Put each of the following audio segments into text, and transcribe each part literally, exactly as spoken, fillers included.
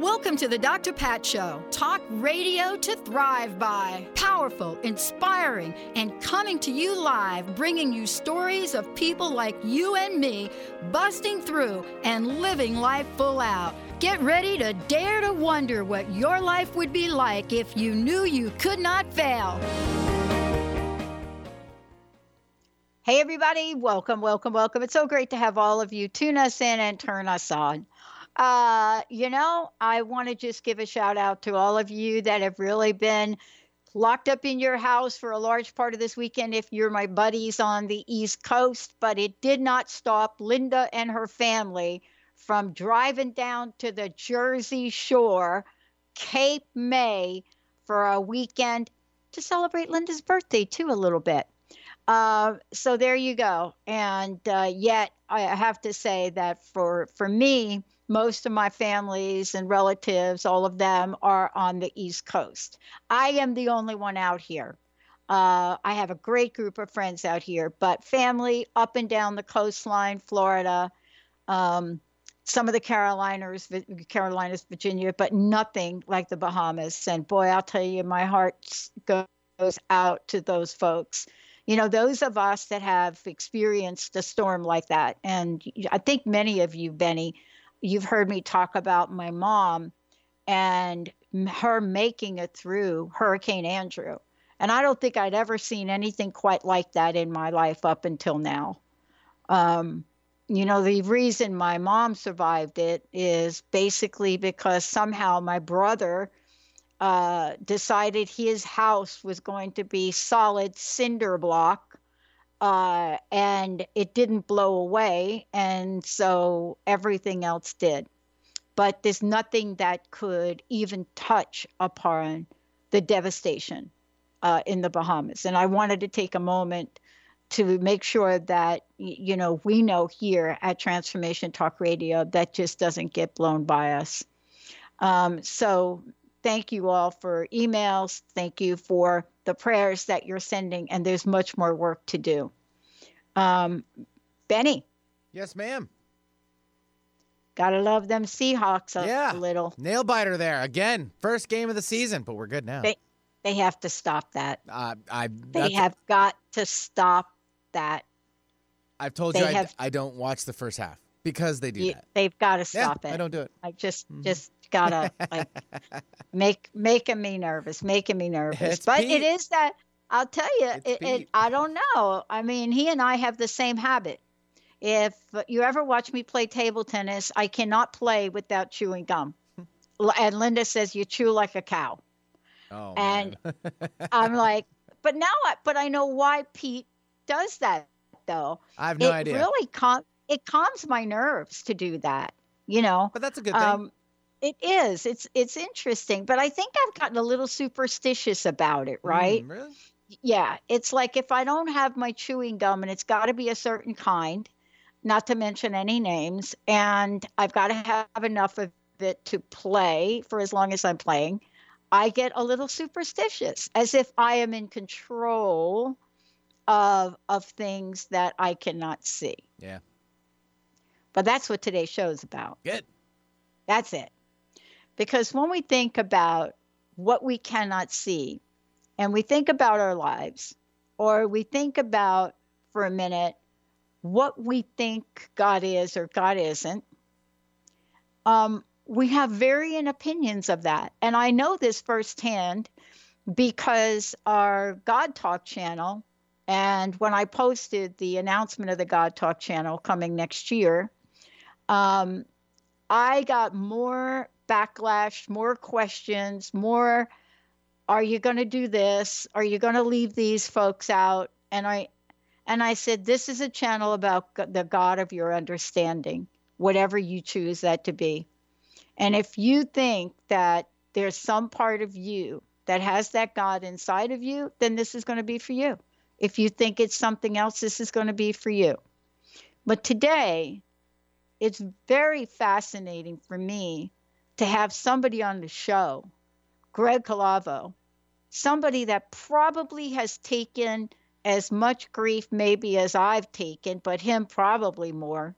Welcome to the Doctor Pat Show, talk radio to thrive by. Powerful, inspiring, and coming to you live, bringing you stories of people like you and me, busting through and living life full out. Get ready to dare to wonder what your life would be like if you knew you could not fail. Hey everybody, welcome, welcome, welcome. It's so great to have all of you tune us in and turn us on. Uh, you know, I want to just give a shout out to all of you that have really been locked up in your house for a large part of this weekend if you're my buddies on the East Coast, but it did not stop Linda and her family from driving down to the Jersey Shore, Cape May, for a weekend to celebrate Linda's birthday too a little bit. Uh, so there you go. And uh, yet I have to say that for, for me, most of my families and relatives, all of them are on the East Coast. I am the only one out here. Uh, I have a great group of friends out here, but family up and down the coastline, Florida, um, some of the Carolinas, Carolinas, Virginia, but nothing like the Bahamas. And boy, I'll tell you, my heart goes out to those folks. You know, those of us that have experienced a storm like that. And I think many of you, Benny, you've heard me talk about my mom and her making it through Hurricane Andrew. And I don't think I'd ever seen anything quite like that in my life up until now. Um, you know, the reason my mom survived it is basically because somehow my brother uh, decided his house was going to be solid cinder block. Uh, and it didn't blow away, and so everything else did. But there's nothing that could even touch upon the devastation uh, in the Bahamas. And I wanted to take a moment to make sure that, you know, we know here at Transformation Talk Radio that just doesn't get blown by us. Um, so thank you all for emails. Thank you for the prayers that you're sending, and there's much more work to do. Um, Benny. Yes, ma'am. Gotta love them Seahawks a yeah. little. Nail biter there again. First game of the season, but we're good now. They, they have to stop that. Uh, I. They have got to stop that. I've told they you have, I, I don't watch the first half because they do you, that. They've got to stop yeah, it. I don't do it. I just mm-hmm. just. gotta like make making me nervous making me nervous it's but Pete. It is that I'll tell you it, it I don't know I mean he and I have the same habit. If you ever watch me play table tennis, I cannot play without chewing gum. And Linda says you chew like a cow. Oh, and I'm like, but now I but I know why Pete does that though. I have no it idea. Really cal- it calms my nerves to do that, you know, but that's a good thing. um, It is. It's it's interesting, but I think I've gotten a little superstitious about it, right? Mm, really? Yeah. It's like if I don't have my chewing gum, and it's got to be a certain kind, not to mention any names, and I've got to have enough of it to play for as long as I'm playing, I get a little superstitious, as if I am in control of of things that I cannot see. Yeah. But that's what today's show is about. Good. That's it. Because when we think about what we cannot see, and we think about our lives, or we think about for a minute what we think God is or God isn't, um, we have varying opinions of that. And I know this firsthand because our God Talk channel, and when I posted the announcement of the God Talk channel coming next year, um, I got more backlash, more questions, more, are you going to do this? Are you going to leave these folks out? And I, and I said, this is a channel about the God of your understanding, whatever you choose that to be. And if you think that there's some part of you that has that God inside of you, then this is going to be for you. If you think it's something else, this is going to be for you. But today, it's very fascinating for me to have somebody on the show, Greg Calavo, somebody that probably has taken as much grief maybe as I've taken, but him probably more,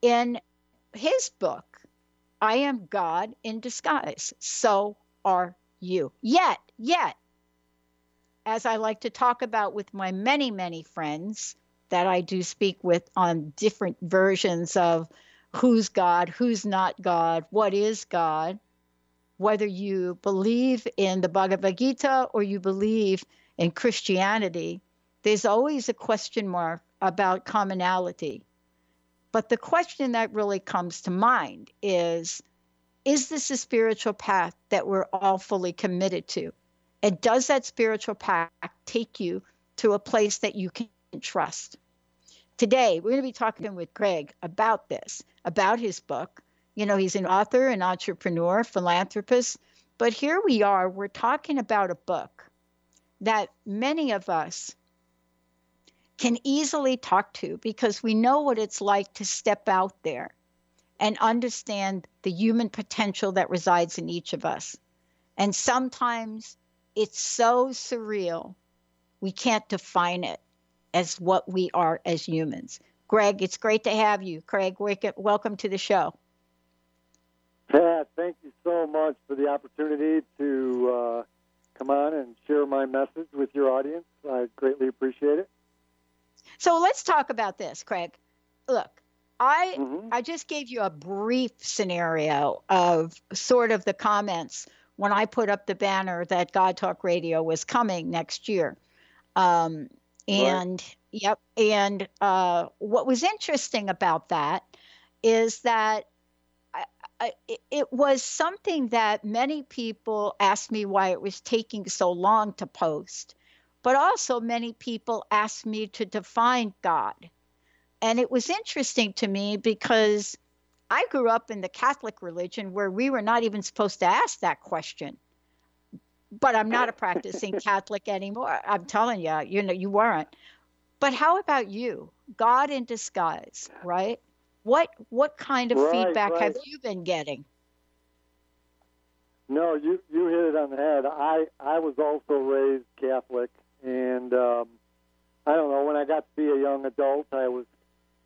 in his book, I Am God in Disguise, So Are You. Yet, yet, as I like to talk about with my many, many friends that I do speak with on different versions of who's God, who's not God, what is God, whether you believe in the Bhagavad Gita or you believe in Christianity, there's always a question mark about commonality. But the question that really comes to mind is, is this a spiritual path that we're all fully committed to? And does that spiritual path take you to a place that you can trust? Today, we're going to be talking with Greg about this, about his book. You know, he's an author, an entrepreneur, philanthropist. But here we are, we're talking about a book that many of us can easily talk to because we know what it's like to step out there and understand the human potential that resides in each of us. And sometimes it's so surreal, we can't define it as what we are as humans. Greg, it's great to have you. Greg, welcome to the show. Pat, thank you so much for the opportunity to uh, come on and share my message with your audience. I greatly appreciate it. So let's talk about this, Craig. Look, I mm-hmm. I just gave you a brief scenario of sort of the comments when I put up the banner that God Talk Radio was coming next year. Um, and right. yep. And uh, what was interesting about that is that I, I, it was something that many people asked me why it was taking so long to post. But also many people asked me to define God. And it was interesting to me because I grew up in the Catholic religion where we were not even supposed to ask that question. But I'm not a practicing Catholic anymore. I'm telling you, you know, you weren't. But how about you? God in disguise, right? What what kind of right, feedback right. have you been getting? No, you, you hit it on the head. I, I was also raised Catholic. And um, I don't know, when I got to be a young adult, I was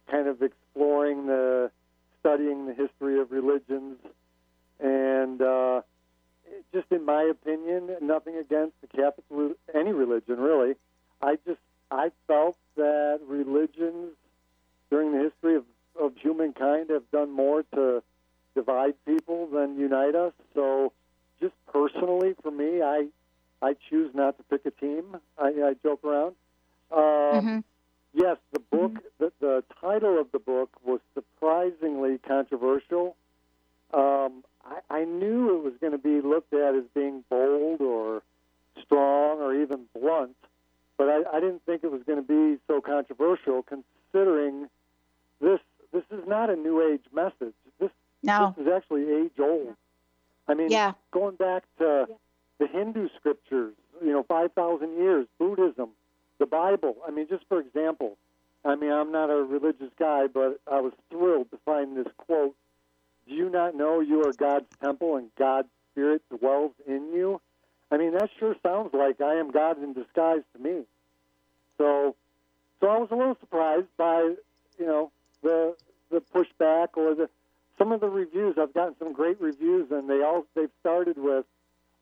kind of exploring the, studying the history of religions. And uh, just in my opinion, nothing against the Catholic, any religion really. I just, I felt that religions during the history of, of humankind have done more to divide people than unite us. So just personally for me, I... I choose not to pick a team. I, I joke around. Um, mm-hmm. Yes, the book, mm-hmm. the, the title of the book was surprisingly controversial. Um, I, I knew it was going to be looked at as being bold or strong or even blunt, but I, I didn't think it was going to be so controversial considering this This is not a New Age message. This, no. this is actually age-old. I mean, yeah. going back to... Yeah. the Hindu scriptures, you know, five thousand years, Buddhism, the Bible. I mean, just for example, I mean, I'm not a religious guy, but I was thrilled to find this quote, "Do you not know you are God's temple and God's spirit dwells in you?" I mean, that sure sounds like I am God in disguise to me. So so I was a little surprised by, you know, the the pushback or the some of the reviews. I've gotten some great reviews, and they all they've started with,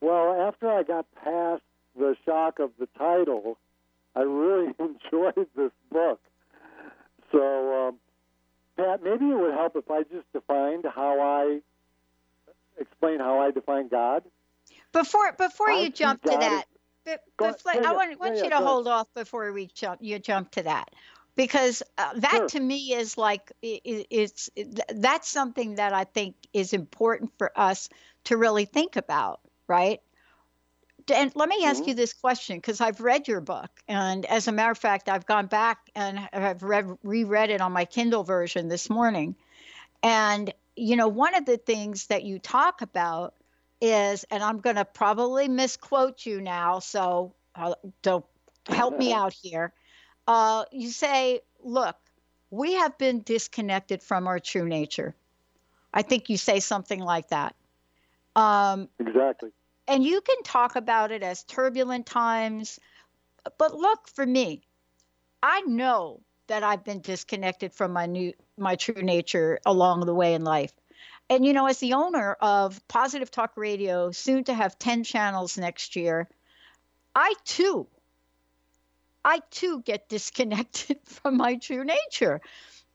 "Well, after I got past the shock of the title, I really enjoyed this book." So, um, Pat, maybe it would help if I just defined how I explain how I define God. Before before I you jump God to that, is, be, before, ahead, I want, want ahead, you to hold ahead. off before we jump. You jump to that because uh, that sure. to me is like it, it's it, that's something that I think is important for us to really think about. Right? And let me ask mm-hmm. you this question, because I've read your book. And as a matter of fact, I've gone back and I've read, reread it on my Kindle version this morning. And, you know, one of the things that you talk about is, and I'm going to probably misquote you now, so I'll, don't help me out here. Uh, you say, look, we have been disconnected from our true nature. I think you say something like that. Um, exactly. And you can talk about it as turbulent times. But look, for me, I know that I've been disconnected from my new, my true nature along the way in life. And, you know, as the owner of Positive Talk Radio, soon to have ten channels next year, I, too, I, too, get disconnected from my true nature.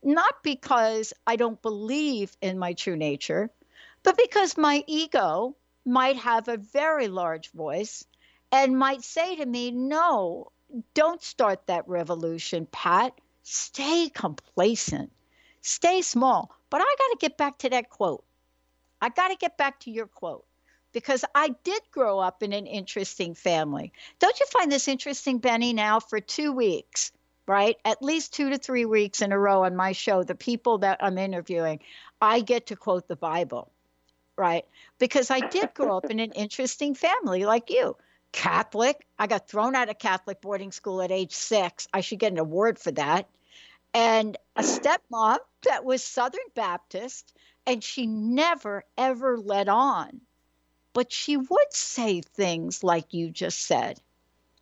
Not because I don't believe in my true nature, but because my ego might have a very large voice and might say to me, no, don't start that revolution, Pat. Stay complacent. Stay small. But I got to get back to that quote. I got to get back to your quote, because I did grow up in an interesting family. Don't you find this interesting, Benny? Now for two weeks, right? At least two to three weeks in a row on my show, the people that I'm interviewing, I get to quote the Bible, right? Because I did grow up in an interesting family like you. Catholic. I got thrown out of Catholic boarding school at age six. I should get an award for that. And a stepmom that was Southern Baptist, and she never, ever let on. But she would say things like you just said,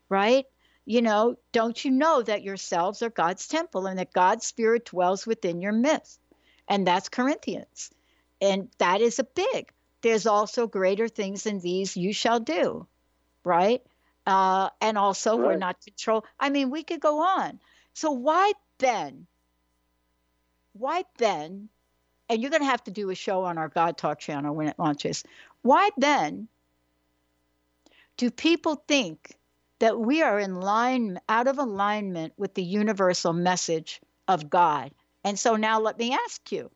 right? You know, don't you know that yourselves are God's temple and that God's spirit dwells within your midst? And that's Corinthians. And that is a big. There's also greater things than these you shall do, right? Uh, and also right. We're not controlled. I mean, we could go on. So why Ben, why Ben, and you're going to have to do a show on our God Talk channel when it launches, why then do people think that we are in line, out of alignment with the universal message of God? And so now let me ask you,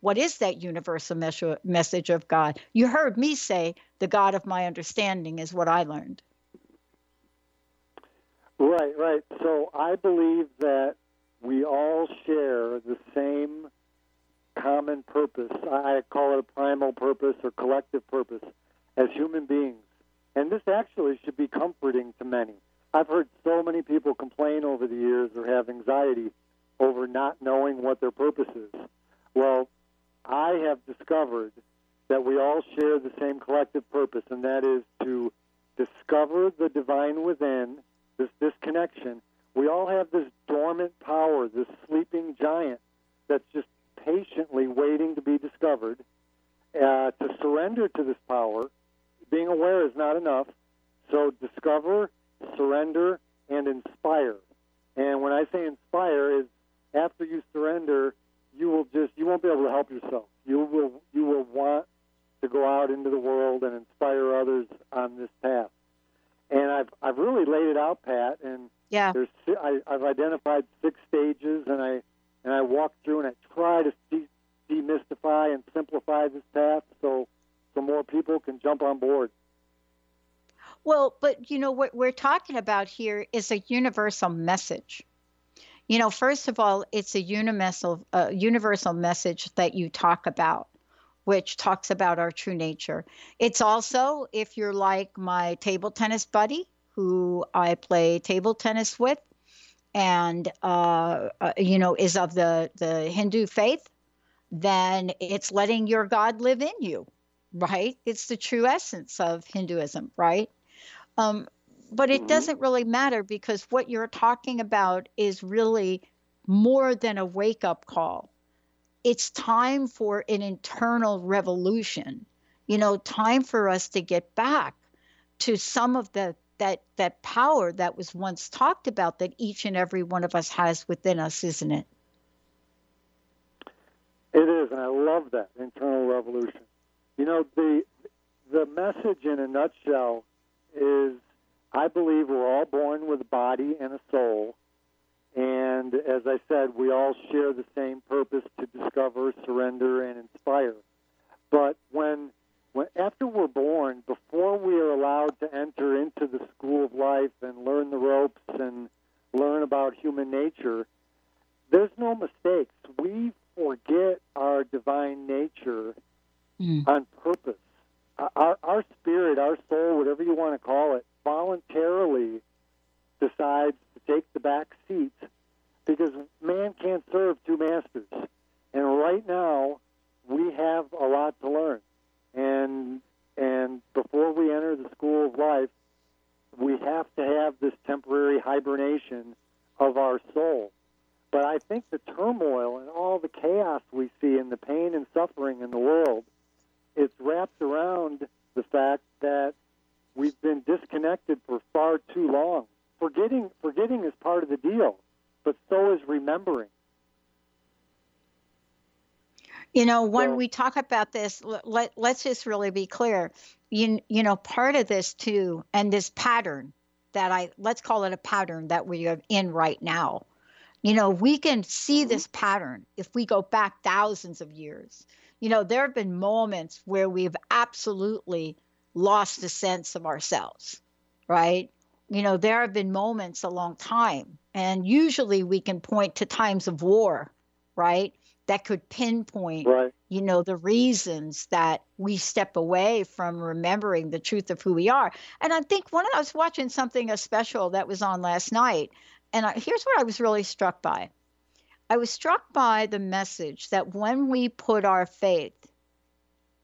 what is that universal mes- message of God? You heard me say the God of my understanding is what I learned. Right, right. So I believe that we all share the same common purpose. I call it a primal purpose or collective purpose as human beings. And this actually should be comforting to many. I've heard so many people complain over the years or have anxiety over not knowing what their purpose is. Well, I have discovered that we all share the same collective purpose, and that is to discover the divine within, this disconnection. We all have this dormant power, this sleeping giant that's just patiently waiting to be discovered. Uh, to surrender to this power, being aware is not enough. So discover, surrender, and inspire. And when I say inspire, is after you surrender, you will just you won't be able to help yourself. You will you will want to go out into the world and inspire others on this path. And I've I've really laid it out, Pat. And yeah, there's I, I've identified six stages, and I. And I walk through and I try to de- demystify and simplify this path so, so more people can jump on board. Well, but, you know, what we're talking about here is a universal message. You know, first of all, it's a universal, uh, universal message that you talk about, which talks about our true nature. It's also, if you're like my table tennis buddy, who I play table tennis with, and, uh, uh, you know, is of the, the Hindu faith, then it's letting your God live in you, right? It's the true essence of Hinduism, right? Um, but it doesn't really matter, because what you're talking about is really more than a wake-up call. It's time for an internal revolution, you know, time for us to get back to some of the That that power that was once talked about that each and every one of us has within us, isn't it? It is, and I love that, internal revolution. You know, the the message in a nutshell is, I believe we're all born with a body and a soul, and as I said, we all share the same purpose to discover, surrender, and inspire. But when After we're born, before we are allowed to enter into the school of life and learn the ropes and learn about human nature, there's no mistakes. We forget our divine nature mm. on purpose. Our, our spirit, our soul, whatever you want to call it, voluntarily decides to take the back seat, because man can't serve two masters. And right now, we have a lot to learn. And and before we enter the school of life, we have to have this temporary hibernation of our soul. But I think the turmoil and all the chaos we see and the pain and suffering in the world, it's wrapped around the fact that we've been disconnected for far too long. Forgetting, forgetting is part of the deal, but so is remembering. You know, when we talk about this, let, let's just really be clear. You, you know, part of this, too, and this pattern that I, let's call it a pattern that we are in right now. You know, we can see this pattern if we go back thousands of years. You know, there have been moments where we've absolutely lost the sense of ourselves, right? You know, there have been moments a long time, and usually we can point to times of war, right? That could pinpoint, right. you know, the reasons that we step away from remembering the truth of who we are. And I think one of, I was watching something, a special that was on last night, and I, here's what I was really struck by. I was struck by the message that when we put our faith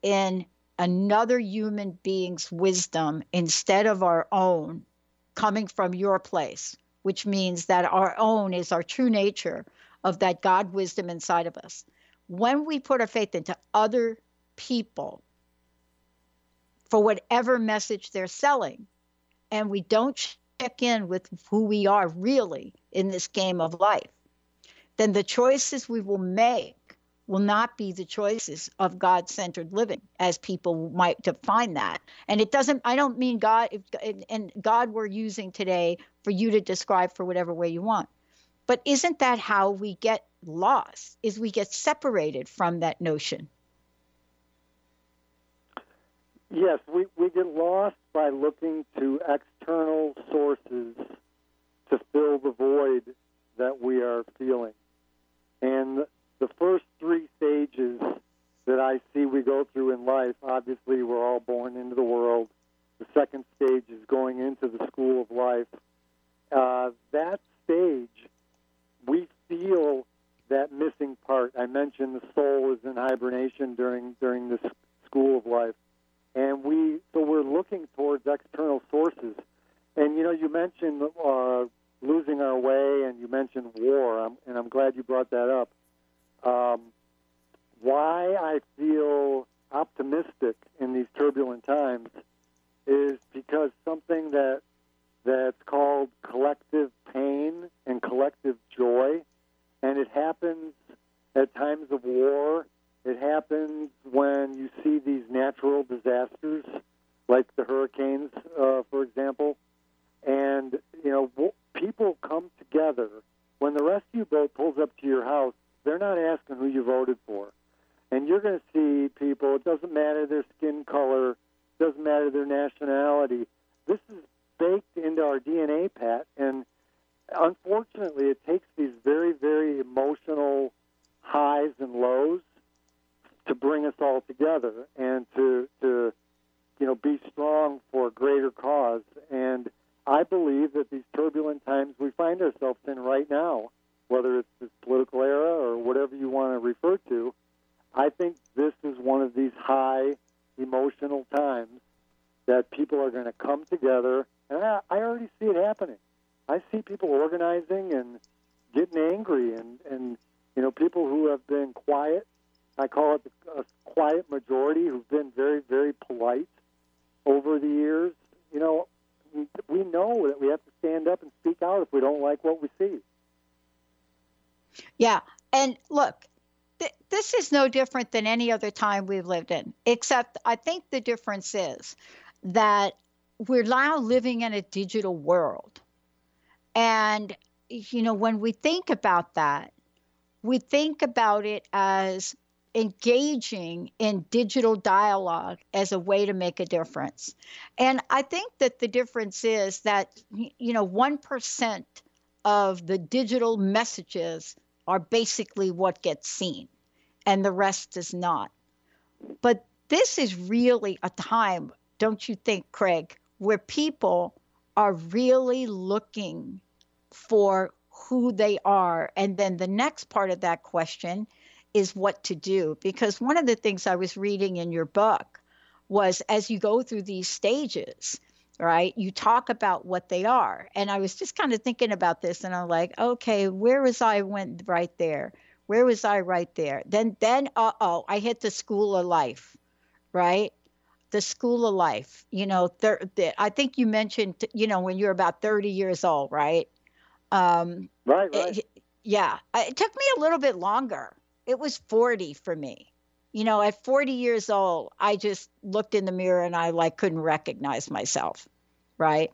in another human being's wisdom instead of our own, coming from your place, which means that our own is our true nature, of that God wisdom inside of us. When we put our faith into other people for whatever message they're selling, and we don't check in with who we are really in this game of life, then the choices we will make will not be the choices of God-centered living, as people might define that. And it doesn't, I don't mean God, and God we're using today for you to describe for whatever way you want. But isn't that how we get lost, is we get separated from that notion? Yes, we, we get lost by looking to external sources to fill the void that we are feeling. And the first three stages that I see we go through in life, obviously we're all born into the world. The second stage is going into the school of life. Uh, that stage... we feel that missing part. I mentioned the soul is in hibernation during during this school of life, and we so we're looking towards external sources. And you know, you mentioned uh, losing our way, and you mentioned war, I'm, and I'm glad you brought that up. Um, why I feel optimistic in these turbulent times is because something that that's called collective pain and collective joy, and it happens at times of war. It happens when you see these natural disasters, like the hurricanes, uh, for example. And, you know, w- people come together. When the rescue boat pulls up to your house, they're not asking who you voted for. And you're going to see people, it doesn't matter their skin color, it doesn't matter their nationality. This is baked into our D N A, Pat, and unfortunately it takes these very, very emotional highs and lows to bring us all together and to, to you know, be strong for a greater cause. And I believe that these turbulent times we find ourselves in right now, whether it's this political era or whatever you want to refer to, I think this is one of these high emotional times that people are going to come together. And I, I already see it happening. I see people organizing and getting angry, and, and you know, people who have been quiet. I call it a quiet majority, who've been very, very polite over the years. You know, we, we know that we have to stand up and speak out if we don't like what we see. Yeah, and look, th- this is no different than any other time we've lived in, except I think the difference is that we're now living in a digital world. And, you know, when we think about that, we think about it as engaging in digital dialogue as a way to make a difference. And I think that the difference is that, you know, one percent of the digital messages are basically what gets seen, and the rest is not. But this is really a time, don't you think, Craig, where people are really looking for who they are. And then the next part of that question is what to do. Because one of the things I was reading in your book was, as you go through these stages, right, you talk about what they are. And I was just kind of thinking about this, and I'm like, okay, where was I went right there? Where was I right there? Then, then, uh-oh, I hit the school of life, right? The school of life, you know, thir- the, I think you mentioned, you know, when you're about thirty years old, right? Um, right, right. It, yeah. It took me a little bit longer. It was forty for me. You know, at forty years old, I just looked in the mirror and I like couldn't recognize myself, right?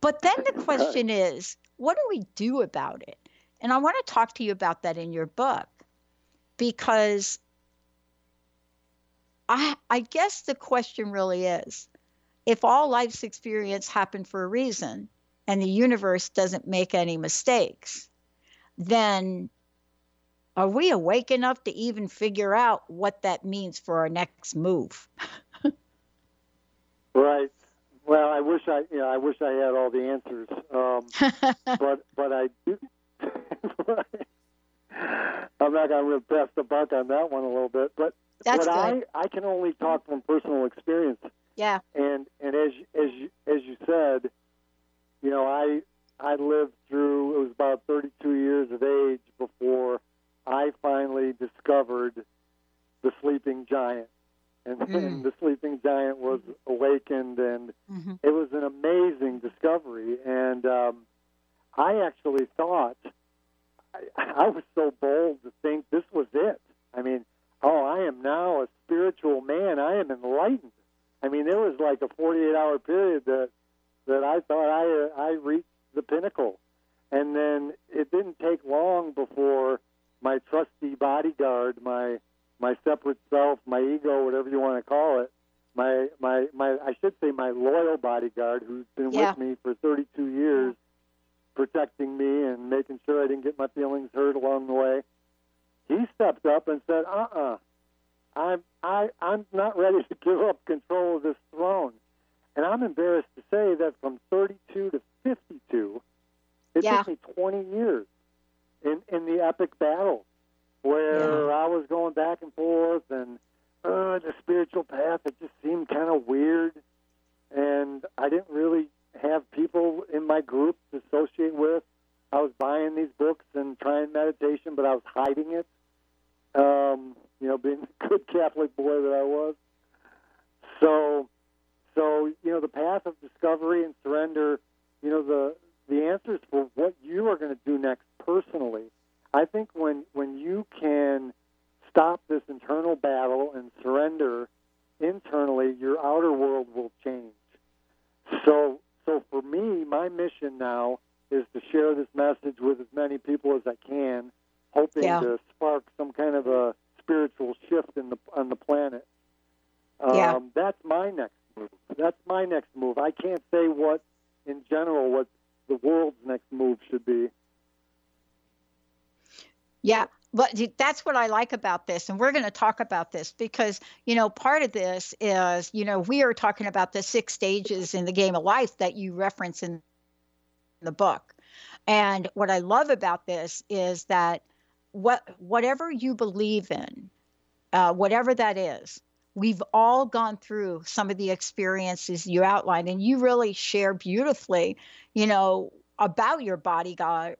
But then the question is, what do we do about it? And I want to talk to you about that in your book, because I I guess the question really is, if all life's experience happened for a reason and the universe doesn't make any mistakes, then are we awake enough to even figure out what that means for our next move? Right. Well, I wish I, you know, I wish I had all the answers, um, but but I do. I'm not going to pass the buck on that one a little bit, but That's but I, I can only talk from personal experience. Yeah. And and as as you, as you said, you know, I I lived through, it was about thirty-two years of age before I finally discovered the sleeping giant, and, mm. and the sleeping giant was awakened, and mm-hmm. it was an amazing discovery, and um, I actually thought, I, I was so bold to think this was it. I mean, oh, I am now a spiritual man. I am enlightened. I mean, there was like a forty-eight hour period that that I thought I I reached the pinnacle. And then it didn't take long before my trusty bodyguard, my my separate self, my ego, whatever you want to call it, my my, my I should say my loyal bodyguard, who's been yeah. with me for thirty-two years, protecting me and making sure I didn't get my feelings hurt along the way. He stepped up and said, "Uh-uh, I'm I I'm not ready to give up control of this throne." And I'm embarrassed to say that from thirty-two to fifty-two, it yeah. took me twenty years in in the epic battle where yeah. I was going back and forth, and uh, the spiritual path, it just seemed kind of weird, and I didn't really have people in my group to associate with. I was buying these books and trying meditation, but I was hiding it, um, you know, being the good Catholic boy that I was. So, so you know, the path of discovery and surrender, you know, the the answers for what you are going to do next personally, I think when, when you can stop this internal battle and surrender internally, your outer world will change. So, so for me, my mission now is to share this message with as many people as I can, hoping yeah. to spark some kind of a spiritual shift in the on the planet. Um, yeah. That's my next move. That's my next move. I can't say what, in general, what the world's next move should be. Yeah, but that's what I like about this, and we're going to talk about this because, you know, part of this is, you know, we are talking about the six stages in the game of life that you reference in the book. And what I love about this is that what whatever you believe in, uh, whatever that is, we've all gone through some of the experiences you outlined, and you really share beautifully, you know, about your bodyguard.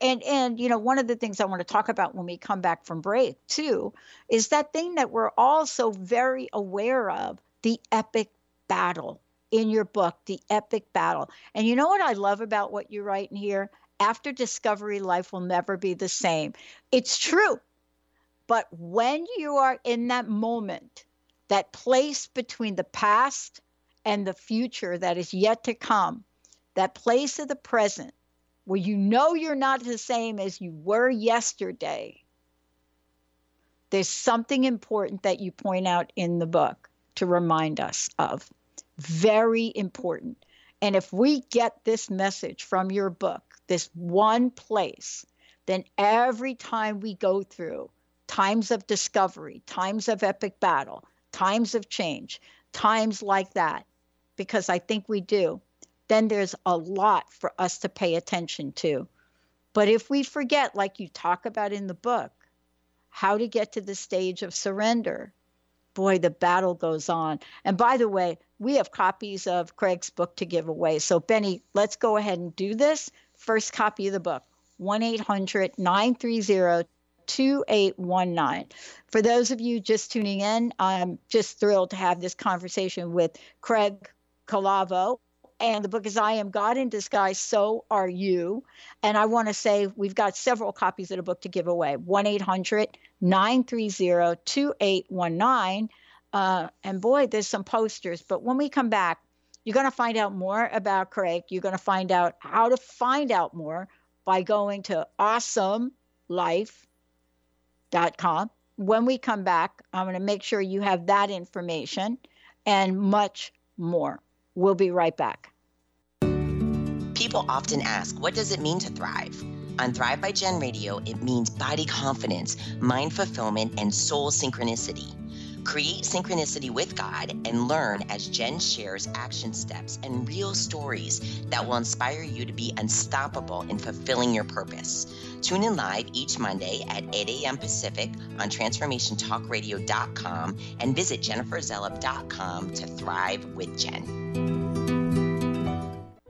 And, and, you know, one of the things I want to talk about when we come back from break too, is that thing that we're all so very aware of, the epic battle. In your book, The Epic Battle. And you know what I love about what you write in here? After discovery, life will never be the same. It's true. But when you are in that moment, that place between the past and the future that is yet to come, that place of the present where you know you're not the same as you were yesterday, there's something important that you point out in the book to remind us of. Very important. And if we get this message from your book, this one place, then every time we go through times of discovery, times of epic battle, times of change, times like that, because I think we do, then there's a lot for us to pay attention to. But if we forget, like you talk about in the book, how to get to the stage of surrender, boy, the battle goes on. And by the way, we have copies of Craig's book to give away. So, Benny, let's go ahead and do this. First copy of the book, one eight hundred nine three zero two eight one nine. For those of you just tuning in, I'm just thrilled to have this conversation with Greg Calavo. And the book is I Am God in Disguise, So Are You. And I want to say we've got several copies of the book to give away, one eight hundred nine three zero two eight one nine. Uh, and boy, there's some posters. But when we come back, you're going to find out more about Craig. You're going to find out how to find out more by going to awesome life dot com. When we come back, I'm going to make sure you have that information and much more. We'll be right back. People often ask, what does it mean to thrive? On Thrive by Jen Radio, it means body confidence, mind fulfillment, and soul synchronicity. Create synchronicity with God and learn as Jen shares action steps and real stories that will inspire you to be unstoppable in fulfilling your purpose. Tune in live each Monday at eight a.m. Pacific on transformation talk radio dot com and visit jennifer zellup dot com to thrive with Jen.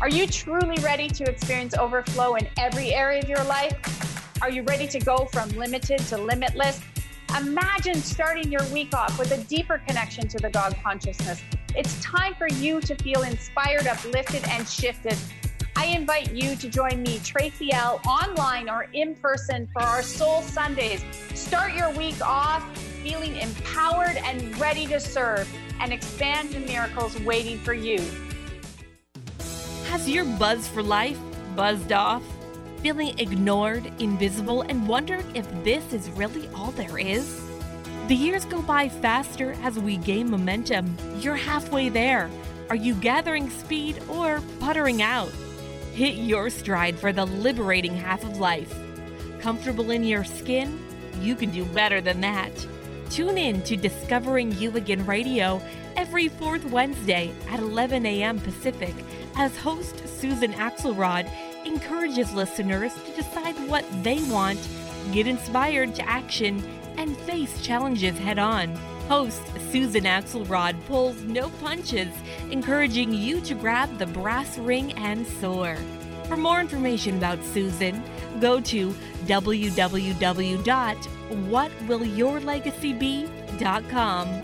Are you truly ready to experience overflow in every area of your life? Are you ready to go from limited to limitless? Imagine starting your week off with a deeper connection to the God consciousness. It's time for you to feel inspired, uplifted, and shifted. I invite you to join me, Tracy L, online or in person for our Soul Sundays. Start your week off feeling empowered and ready to serve and expand the miracles waiting for you. Has your buzz for life buzzed off? Feeling ignored, invisible, and wondering if this is really all there is? The years go by faster as we gain momentum. You're halfway there. Are you gathering speed or puttering out? Hit your stride for the liberating half of life. Comfortable in your skin? You can do better than that. Tune in to Discovering You Again Radio every fourth Wednesday at eleven a.m. Pacific as host Susan Axelrod encourages listeners to decide what they want, get inspired to action, and face challenges head-on. Host Susan Axelrod pulls no punches, encouraging you to grab the brass ring and soar. For more information about Susan, go to w w w dot what will your legacy be dot com.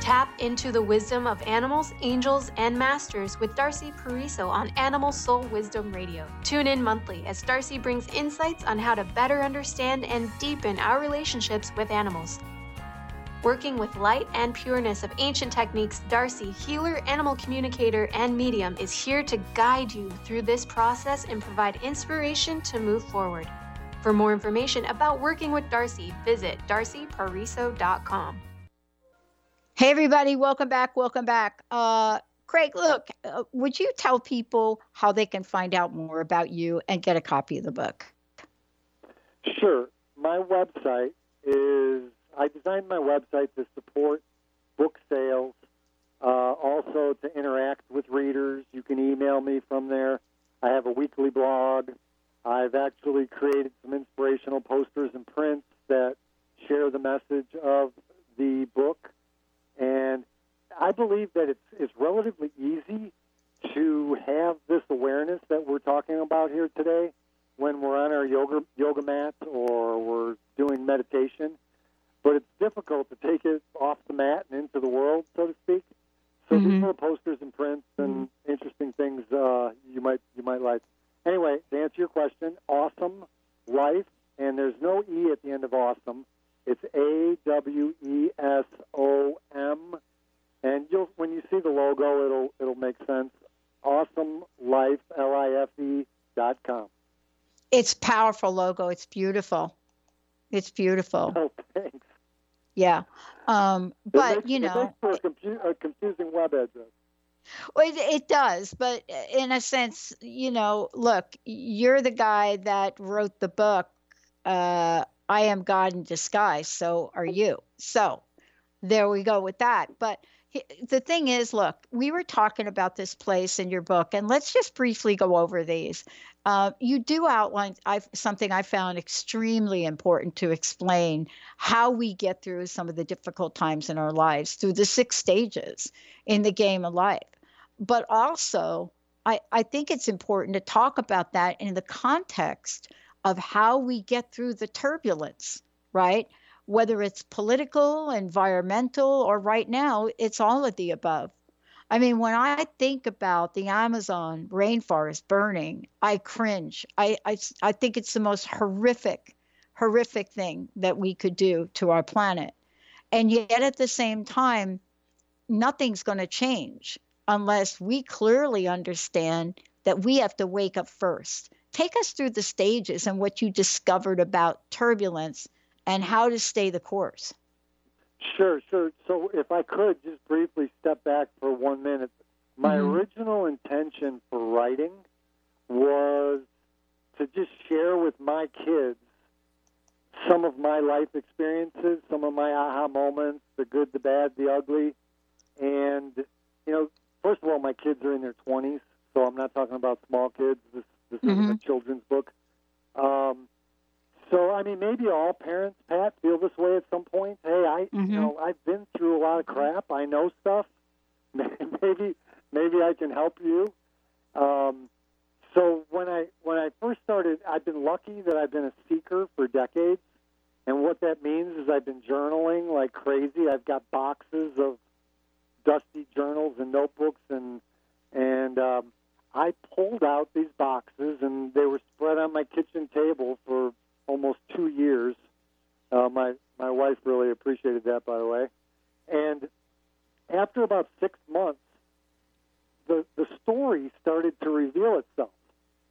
Tap into the wisdom of animals, angels, and masters with Darcy Pariso on Animal Soul Wisdom Radio. Tune in monthly as Darcy brings insights on how to better understand and deepen our relationships with animals. Working with light and pureness of ancient techniques, Darcy, healer, animal communicator, and medium, is here to guide you through this process and provide inspiration to move forward. For more information about working with Darcy, visit darcy pariso dot com. Hey, everybody. Welcome back. Welcome back. Uh, Craig, look, uh, would you tell people how they can find out more about you and get a copy of the book? Sure. My website is, I designed my website to support book sales, uh, also to interact with readers. You can email me from there. I have a weekly blog. I've actually created some inspirational posters and prints that share the message of the book. And I believe that it's, it's relatively easy to have this awareness that we're talking about here today when we're on our yoga, yoga mat or we're doing meditation. But it's difficult to take it off the mat and into the world, so to speak. So mm-hmm. these little posters and prints and mm-hmm. interesting things uh, you might you might like. Anyway, to answer your question, awesome life, and there's no E at the end of awesome. It's A W E S O M. And you'll, when you see the logo, it'll it'll make sense. awesome life, L I F E, dot com. It's powerful logo. It's beautiful. It's beautiful. Oh, thanks. Yeah. Um, but, makes, you know. It makes for a, confu- a confusing web address. Well, it, it does. But in a sense, you know, look, you're the guy that wrote the book, uh, I Am God in Disguise, So Are You. So there we go with that. But the thing is, look, we were talking about this place in your book, and let's just briefly go over these. Uh, you do outline I've, something I found extremely important to explain how we get through some of the difficult times in our lives through the six stages in the game of life. But also, I, I think it's important to talk about that in the context of how we get through the turbulence, right? Whether it's political, environmental, or right now, it's all of the above. I mean, when I think about the Amazon rainforest burning, I cringe. I, I, I think it's the most horrific, horrific thing that we could do to our planet. And yet at the same time, nothing's going to change unless we clearly understand that we have to wake up first. Take us through the stages and what you discovered about turbulence and how to stay the course. Sure, sure. So if I could just briefly step back for one minute. My mm-hmm. original intention for writing was to just share with my kids some of my life experiences, some of my aha moments, the good, the bad, the ugly. And, you know, first of all, my kids are in their twenties, so I'm not talking about small kids. This, this mm-hmm. isn't a children's book. Um So, I mean, maybe all parents, Pat, feel this way at some point. Hey, I, mm-hmm. you know, I've been through a lot of crap. I know stuff. Maybe, maybe I can help you. Um, so when I when I first started, I've been lucky that I've been a seeker for decades. And what that means is I've been journaling like crazy. I've got boxes of dusty journals and notebooks, and and um, I pulled out these boxes, and they were spread on my kitchen table for almost two years. Uh, my my wife really appreciated that, by the way. And after about six months, the the story started to reveal itself.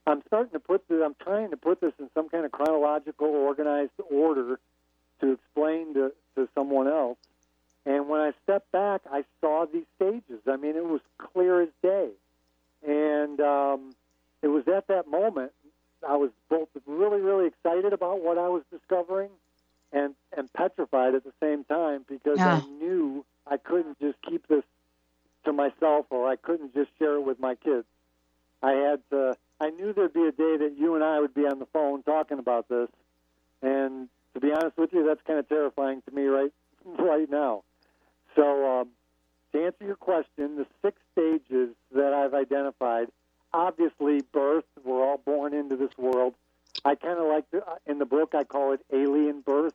I'm starting to put this, I'm trying to put this in some kind of chronological, organized order to explain to, to someone else. And when I stepped back, I saw these stages. I mean, it was clear as day. And um, it was at that moment I was both really, really excited about what I was discovering and, and petrified at the same time because yeah. I knew I couldn't just keep this to myself, or I couldn't just share it with my kids. I had to, I knew there'd be a day that you and I would be on the phone talking about this, and to be honest with you, that's kind of terrifying to me right right now. So um, to answer your question, the six stages that I've identified. Obviously, birth, we're all born into this world. I kind of like, to, in the book, I call it alien birth.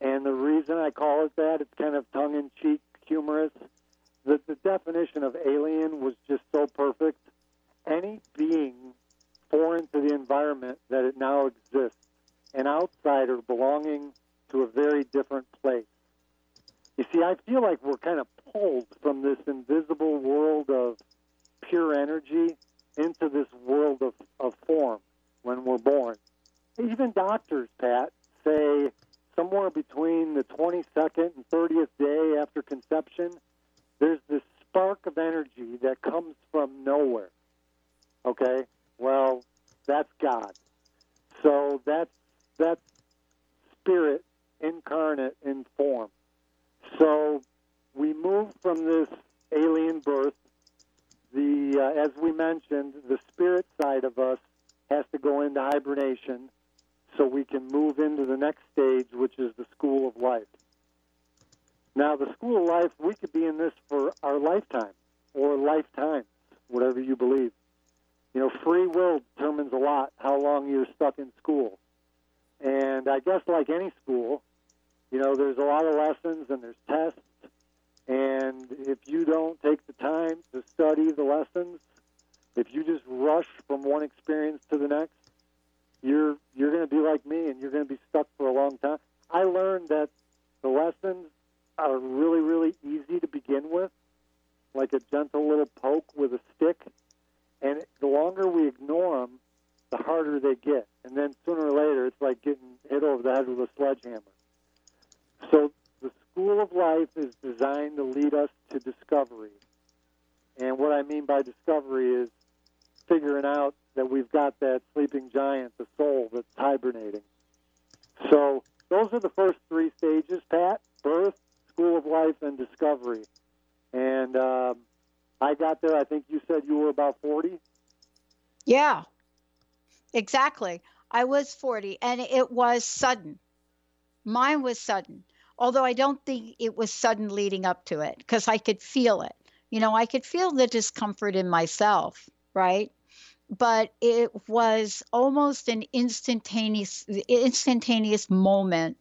And the reason I call it that, it's kind of tongue-in-cheek, humorous. The, the definition of alien was just so perfect. Any being foreign to the environment that it now exists, an outsider belonging to a very different place. You see, I feel like we're kind of pulled from this invisible world of pure energy into this world of, of form when we're born. Even doctors, Pat, say somewhere between the twenty-second and thirtieth day after conception, there's this spark of energy that comes from nowhere. Okay? Well, that's God. So that's, that's spirit incarnate in form. So we move from this alien birth. The, uh, as we mentioned, the spirit side of us has to go into hibernation so we can move into the next stage, which is the school of life. Now, the school of life, we could be in this for our lifetime or lifetimes, whatever you believe. You know, free will determines a lot how long you're stuck in school. And I guess like any school, you know, there's a lot of lessons and there's tests. And if you don't take the time to study the lessons, if you just rush from one experience to the next, you're you're going to be like me, and you're going to be stuck for a long time. I learned that the lessons are really, really easy to begin with, like a gentle little poke with a stick. And the longer we ignore them, the harder they get. And then sooner or later, it's like getting hit over the head with a sledgehammer. So the school of life is designed to lead us to discovery. And what I mean by discovery is figuring out that we've got that sleeping giant, the soul, that's hibernating. So those are the first three stages, Pat: birth, school of life, and discovery. And um, I got there, I think you said you were about forty? Yeah, exactly. I was forty, and it was sudden. Mine was sudden, although I don't think it was sudden leading up to it, because I could feel it. You know, I could feel the discomfort in myself, right? But it was almost an instantaneous instantaneous moment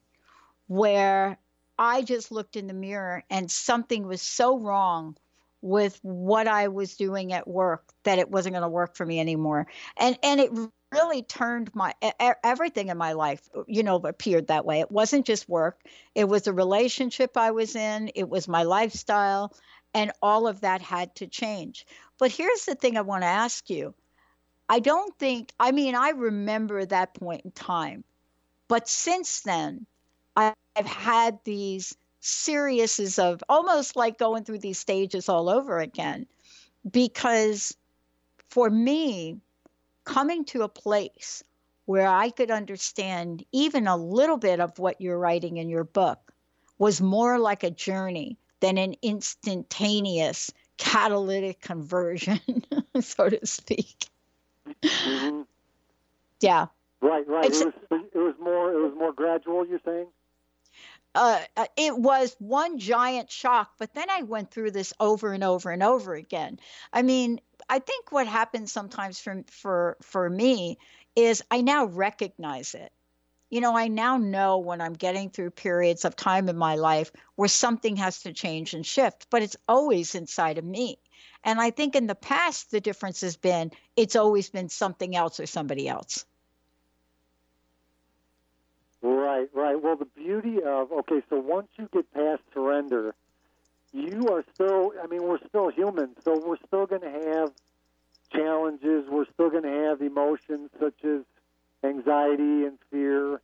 where I just looked in the mirror and something was so wrong with what I was doing at work that it wasn't going to work for me anymore. And and it really turned my everything in my life, you know, appeared that way. It wasn't just work. It was the relationship I was in. It was my lifestyle. And all of that had to change. But here's the thing I want to ask you. I don't think, I mean, I remember that point in time. But since then, I've had these series of almost like going through these stages all over again. Because for me, coming to a place where I could understand even a little bit of what you're writing in your book was more like a journey than an instantaneous catalytic conversion, so to speak. Mm-hmm. Yeah. Right, right. It was, it was more. It was more gradual. You're saying? Uh, it was one giant shock, but then I went through this over and over and over again. I mean, I think what happens sometimes for for for me is I now recognize it. You know, I now know when I'm getting through periods of time in my life where something has to change and shift, but it's always inside of me. And I think in the past, the difference has been it's always been something else or somebody else. Right, right. Well, the beauty of, okay, so once you get past surrender, you are still, I mean, we're still human, so we're still going to have challenges. We're still going to have emotions such as anxiety and fear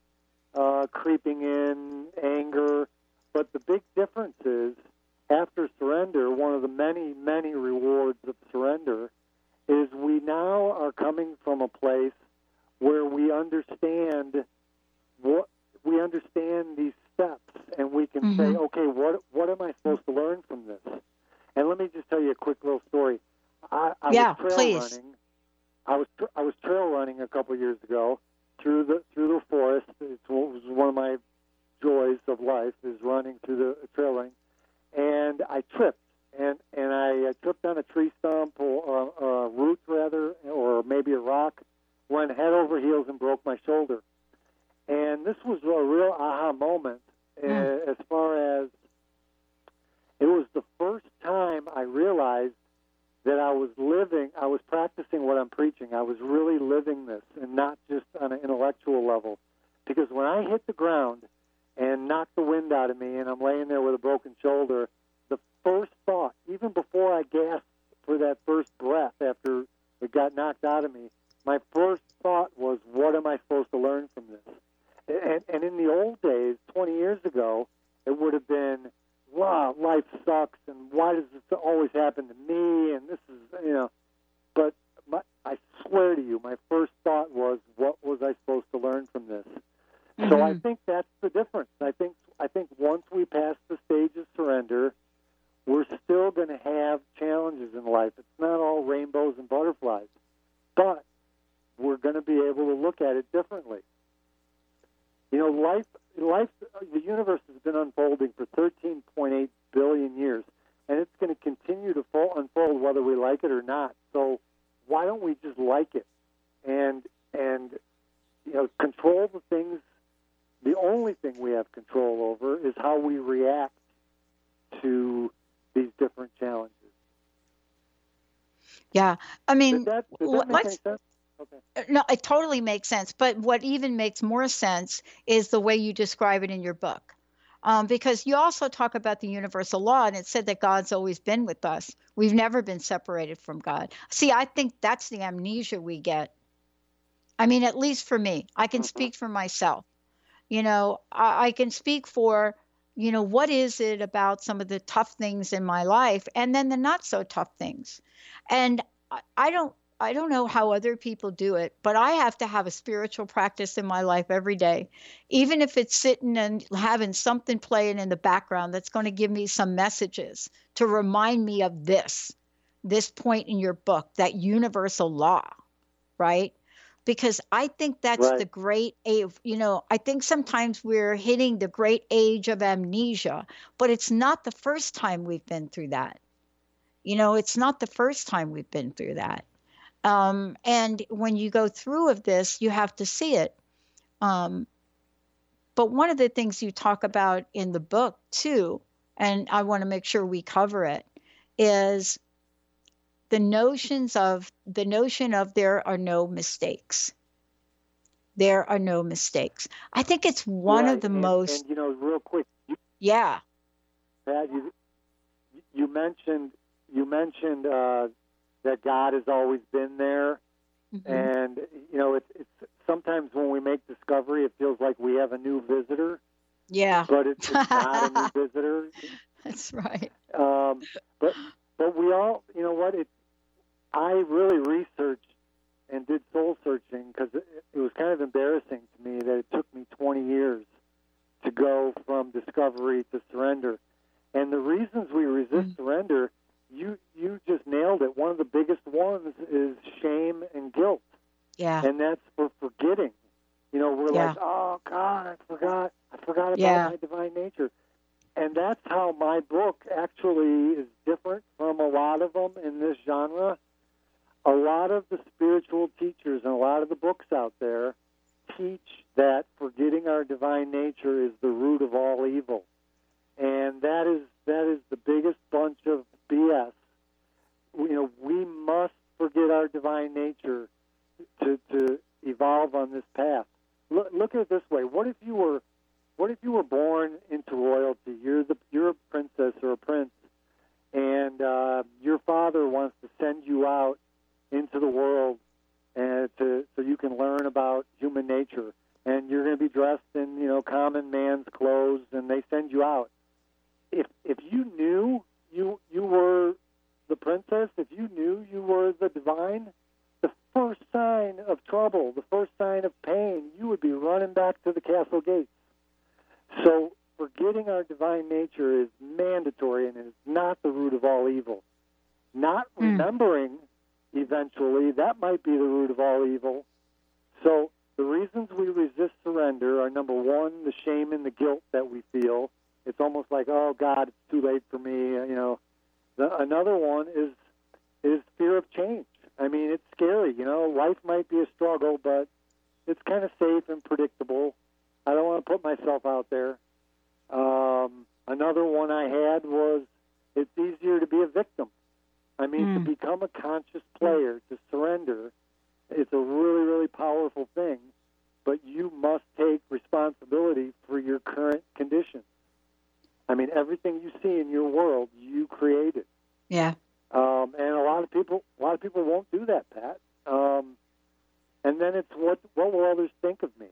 uh, creeping in, anger. But the big difference is, after surrender, one of the many, many rewards of surrender is we now are coming from a place where we understand what we understand these steps, and we can mm-hmm. say, okay, what what am I supposed to learn from this? And let me just tell you a quick little story. I, I yeah, was trail please. running. I was tra- I was trail running a couple years ago through the through the forest. It was one of my joys of life is running through the uh, trail running. And I tripped, and, and I uh, tripped on a tree stump or a uh, uh, root, rather, or maybe a rock, went head over heels and broke my shoulder. And this was a real aha moment mm. as far as it was the first time I realized that I was living, I was practicing what I'm preaching. I was really living this and not just on an intellectual level. Because when I hit the ground and knocked the wind out of me, and I'm laying there with a broken shoulder, the first thought, even before I gasped for that first breath after it got knocked out of me, my first thought was, what am I supposed to learn from this? And, and in the old days, twenty years ago, it would have been, wow, life sucks, and why does this always happen to me, and this is, you know. But my, I swear to you, my first thought was, what was I supposed to learn from this? So I think that's the difference. I think I think once we pass the stage of surrender, we're still going to have challenges in life. It's not all rainbows and butterflies, but we're going to be able to look at it differently. You know, life, life, the universe has been unfolding for thirteen point eight billion years, and it's going to continue to unfold whether we like it or not. So why don't we just like it and and you know control the things. The only thing we have control over is how we react to these different challenges. Yeah, I mean, did that, did that make any sense? Okay. No, it totally makes sense. But what even makes more sense is the way you describe it in your book. Um, because you also talk about the universal law, and it said that God's always been with us. We've never been separated from God. See, I think that's the amnesia we get. I mean, at least for me, I can speak for myself. You know, I, I can speak for, you know, what is it about some of the tough things in my life, and then the not so tough things. And I, I don't, I don't know how other people do it, but I have to have a spiritual practice in my life every day, even if it's sitting and having something playing in the background that's going to give me some messages to remind me of this, this point in your book, that universal law, right? Because I think that's right. The great, you know, I think sometimes we're hitting the great age of amnesia, but it's not the first time we've been through that. You know, it's not the first time we've been through that. Um, and when you go through of this, you have to see it. Um, but one of the things you talk about in the book too, and I want to make sure we cover it, is the notions of the notion of there are no mistakes. There are no mistakes. I think it's one yeah, of the and, most, and, you know, real quick. You, yeah. Pat, you, you mentioned, you mentioned, uh, that God has always been there. Mm-hmm. And, you know, it's, it's sometimes when we make discovery, it feels like we have a new visitor. Yeah. But it's, it's not a new visitor. That's right. Um, but but we all, you know what, it, I really researched and did soul searching because it, it was kind of embarrassing to me that it took me twenty years to go from discovery to surrender. And the reasons we resist mm-hmm. surrender, You you just nailed it. One of the biggest ones is shame and guilt. Yeah. And that's for forgetting. You know, we're yeah. like, oh, God, I forgot. I forgot about yeah. my divine nature. And that's how my book actually is different from a lot of them in this genre. A lot of the spiritual teachers and a lot of the books out there teach that forgetting our divine nature is the root of all evil. And that is that is the biggest bunch of B S. You know, we must forget our divine nature to, to evolve on this path. Look, look at it this way: what if you were, what if you were born into royalty? You're the you're a princess or a prince, and uh, your father wants to send you out into the world, and to so you can learn about human nature. And you're going to be dressed in, you know, common man's clothes, and they send you out. If if you knew you you were the princess, if you knew you were the divine, the first sign of trouble, the first sign of pain, you would be running back to the castle gates. So forgetting our divine nature is mandatory, and it is not the root of all evil. Not mm. remembering, eventually, that might be the root of all evil. So the reasons we resist surrender are, number one, the shame and the guilt that we feel. It's almost like, oh, God, it's too late for me, you know. The, another one is is fear of change. I mean, it's scary, you know. Life might be a struggle, but it's kind of safe and predictable. I don't want to put myself out there. Um, another one I had was it's easier to be a victim. I mean, mm. to become a conscious player, to surrender, it's a really, really powerful thing, but you must take responsibility for your current conditions. I mean, everything you see in your world, you created. Yeah. Um, and a lot of people, a lot of people won't do that, Pat. Um, and then it's what what will others think of me?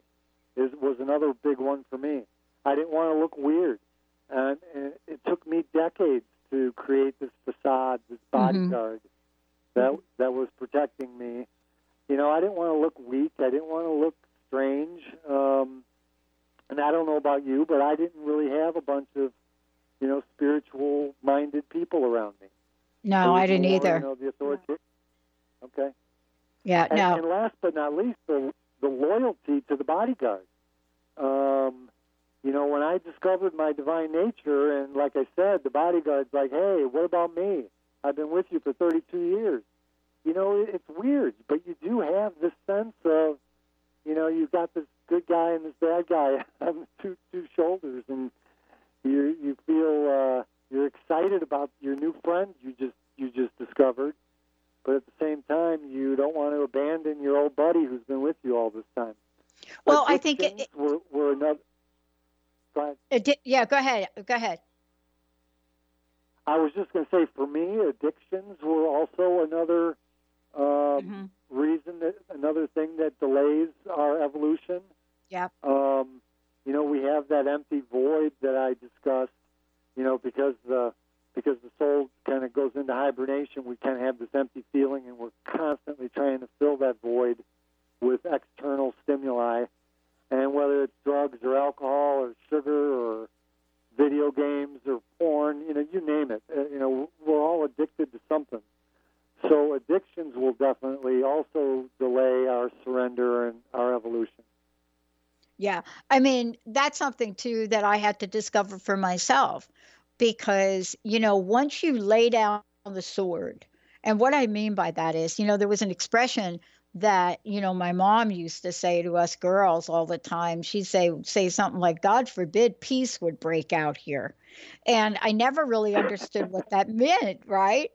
Is was another big one for me. I didn't want to look weird, and, and it took me decades to create this facade, this bodyguard mm-hmm. that that was protecting me. You know, I didn't want to look weak. I didn't want to look strange. Um, and I don't know about you, but I didn't really have a bunch of, you know, spiritual-minded people around me. No, so I didn't either. You know, the authority. No. Okay. Yeah, and, no. And last but not least, the, the loyalty to the bodyguard. Um, you know, when I discovered my divine nature, and like I said, the bodyguard's like, hey, what about me? I've been with you for thirty-two years. You know, it's weird, but you do have this sense of, you know, you've got this good guy and this bad guy on two two shoulders, and you you feel uh, you're excited about your new friend you just you just discovered, but at the same time, you don't want to abandon abandon your old buddy who's been with you all this time. Well, I think it, it were, were another. Go ahead. It did, yeah, go ahead. Go ahead. I was just going to say, for me, addictions were also another uh, mm-hmm. reason, that another thing that delays our evolution. Yeah. Um, you know, we have that empty void that I discussed. You know, because the because the soul kind of goes into hibernation, we kind of have this empty feeling, and we're constantly trying to fill that void with external stimuli, and whether it's drugs or alcohol or sugar or video games or porn, you know, you name it. Uh, you know, we're all addicted to something. So addictions will definitely also delay our surrender and our evolution. Yeah. I mean, that's something, too, that I had to discover for myself because, you know, once you lay down the sword, and what I mean by that is, you know, there was an expression that, you know, my mom used to say to us girls all the time. She'd say, say something like, God forbid peace would break out here. And I never really understood what that meant, right?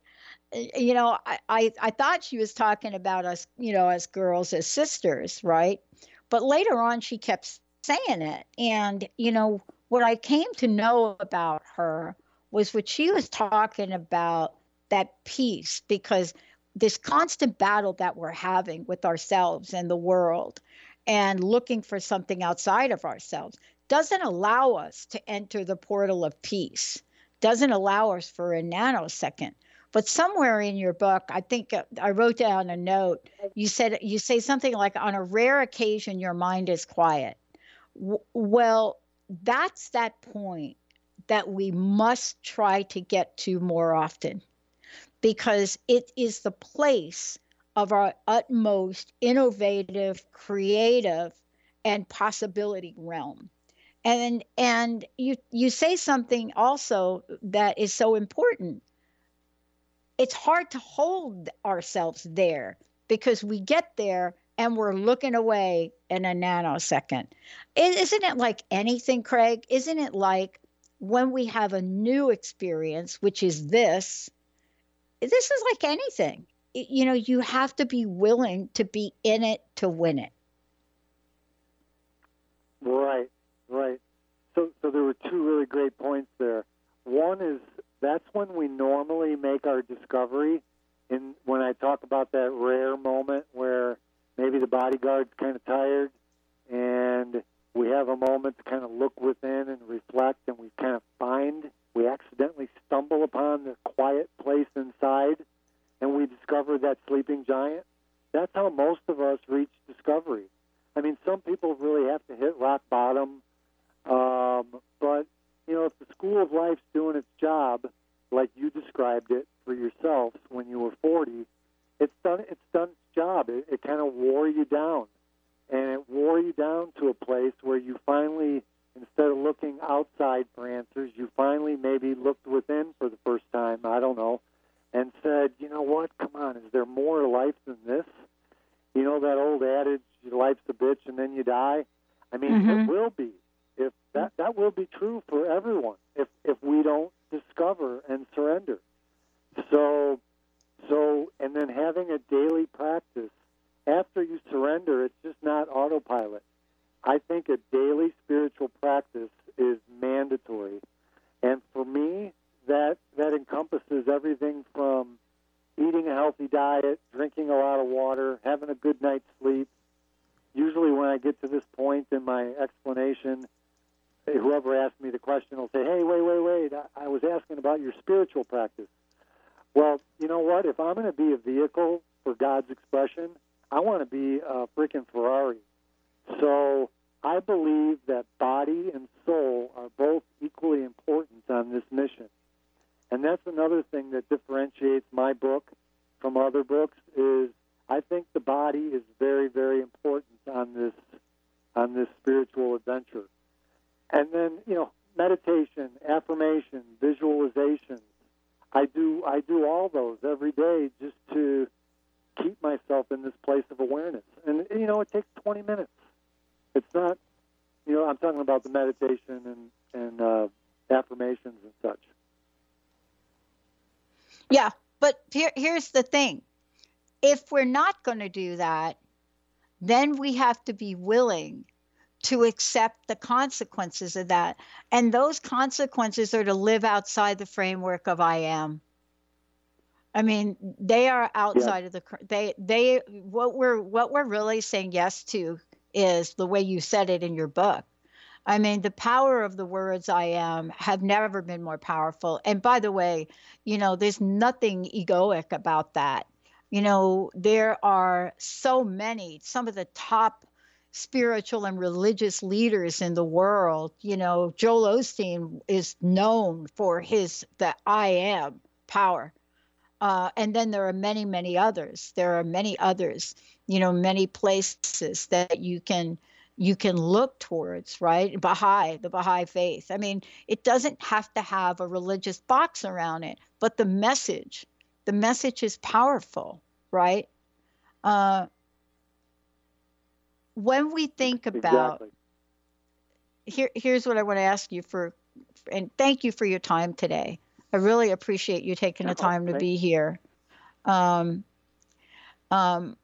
You know, I, I, I thought she was talking about us, you know, as girls, as sisters, right? But later on, she kept saying it. And, you know, what I came to know about her was what she was talking about, that peace, because this constant battle that we're having with ourselves and the world and looking for something outside of ourselves doesn't allow us to enter the portal of peace, doesn't allow us for a nanosecond. But somewhere in your book, I think I wrote down a note. You said, you say something like, on a rare occasion, your mind is quiet. W- well, that's that point that we must try to get to more often, because it is the place of our utmost innovative, creative, and possibility realm. And and you you say something also that is so important. It's hard to hold ourselves there because we get there and we're looking away in a nanosecond. Isn't it like anything, Craig? Isn't it like when we have a new experience, which is this, This is like anything. You know, you have to be willing to be in it to win it. Right, right. So so there were two really great points there. One is that's when we normally make our discovery. And when I talk about that rare moment where maybe the bodyguard's kind of tired and we have a moment to kind of look within and reflect, and we kind of find, we accidentally stumble upon the quiet place inside, and we discover that sleeping giant. That's how most of us reach discovery. I mean, some people really have to hit rock bottom, um, but, you know, if the school of life's doing its job, like you described it for yourself when you were forty, it's done it's done its job. It, it kind of wore you down. And it wore you down to a place where you finally, instead of looking outside for answers, you finally maybe looked within for the first time, I don't know, and said, you know what, come on, is there more to life than this? You know that old adage, your life's a bitch and then you die? I mean, mm-hmm. it will be. If that, that will be true for everyone if, if we don't discover and surrender. So, so, and then having a daily practice. After you surrender, it's just not autopilot. I think a daily spiritual practice is mandatory. And for me, that that encompasses everything from eating a healthy diet, drinking a lot of water, having a good night's sleep. Usually when I get to this point in my explanation, whoever asked me the question will say, hey, wait, wait, wait, I was asking about your spiritual practice. Well, you know what? If I'm going to be a vehicle for God's expression, I want to be a freaking Ferrari. So I believe that body and soul are both equally important on this mission. And that's another thing that differentiates my book from other books is I think the body is very, very important on this on this spiritual adventure. And then, you know, meditation, affirmation, visualization. I do I do all those every day just to keep myself in this place of awareness. And, you know, it takes twenty minutes. It's not, you know, I'm talking about the meditation and, and uh, affirmations and such. Yeah, but here, here's the thing. if we're not going to do that, then we have to be willing to accept the consequences of that. And those consequences are to live outside the framework of I am. I mean, they are outside yeah. of the, they, they, what we're, what we're really saying yes to is the way you said it in your book. I mean, the power of the words I am have never been more powerful. And by the way, you know, there's nothing egoic about that. You know, there are so many, some of the top spiritual and religious leaders in the world. You know, Joel Osteen is known for his, the I am power. Uh, and then there are many, many others. There are many others, you know, many places that you can you can look towards, right? Baha'i, the Baha'i faith. I mean, it doesn't have to have a religious box around it, but the message, the message is powerful, right? Uh, when we think about, exactly. here, here's what I want to ask you for, and thank you for your time today. I really appreciate you taking the time to be here. Um, um,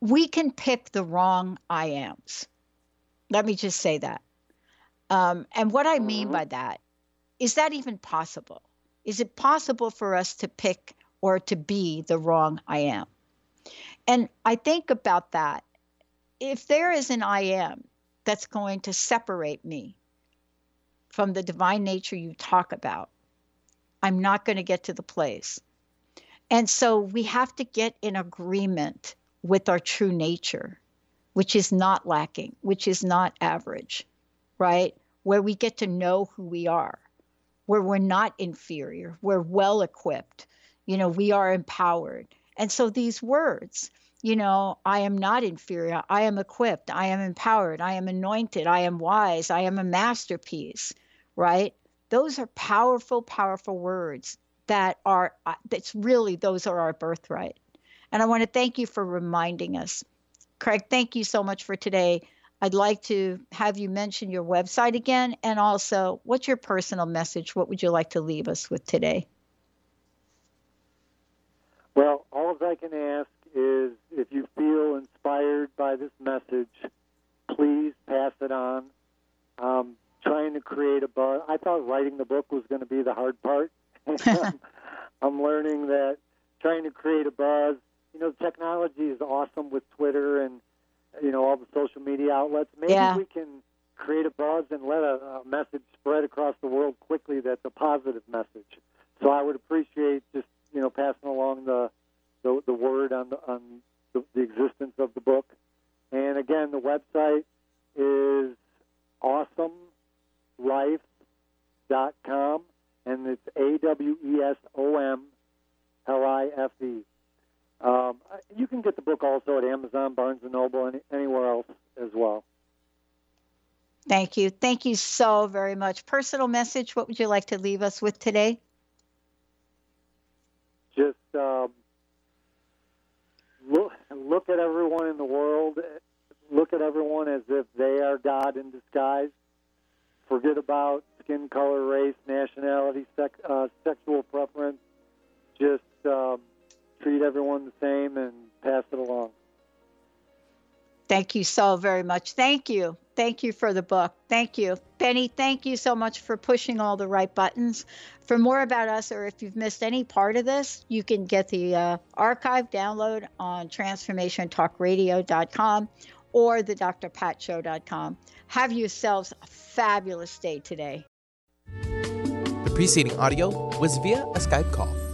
we can pick the wrong I ams. Let me just say that. Um, and what I mean by that, is that even possible? Is it possible for us to pick or to be the wrong I am? And I think about that. If there is an I am that's going to separate me from the divine nature you talk about, I'm not going to get to the place. And so we have to get in agreement with our true nature, which is not lacking, which is not average, right? Where we get to know who we are, where we're not inferior, we're well equipped, you know, we are empowered. And so these words, you know, I am not inferior, I am equipped, I am empowered, I am anointed, I am wise, I am a masterpiece, right? Those are powerful, powerful words that are, that's really, those are our birthright. And I want to thank you for reminding us. Craig, thank you so much for today. I'd like to have you mention your website again, and also, what's your personal message? What would you like to leave us with today? Well, all I can ask is if you feel inspired by this message, please pass it on. Um, trying to create a buzz. I thought writing the book was going to be the hard part. I'm learning that trying to create a buzz. You know, technology is awesome with Twitter and, you know, all the social media outlets. Maybe yeah. we can create a buzz and let a, a message spread across the world quickly that's a positive message. So I would appreciate just, you know, passing along the the, the word on, the, on the, the existence of the book. And, again, the website is awesome life dot com, and it's A W E S O M L I F E. Um, you can get the book also at Amazon, Barnes and Noble, and anywhere else as well. Thank you. Thank you so very much. Personal message, what would you like to leave us with today? Just um, look, look at everyone in the world. Look at everyone as if they are God in disguise. Forget about skin color, race, nationality, sex, uh, sexual preference. Just... Um, treat everyone the same and pass it along. Thank you so very much. Thank you. Thank you for the book. Thank you. Penny, thank you so much for pushing all the right buttons. For more about us, or if you've missed any part of this, you can get the uh, archive download on transformation talk radio dot com or the Doctor Pat Show dot com. Have yourselves a fabulous day today. The preceding audio was via a Skype call.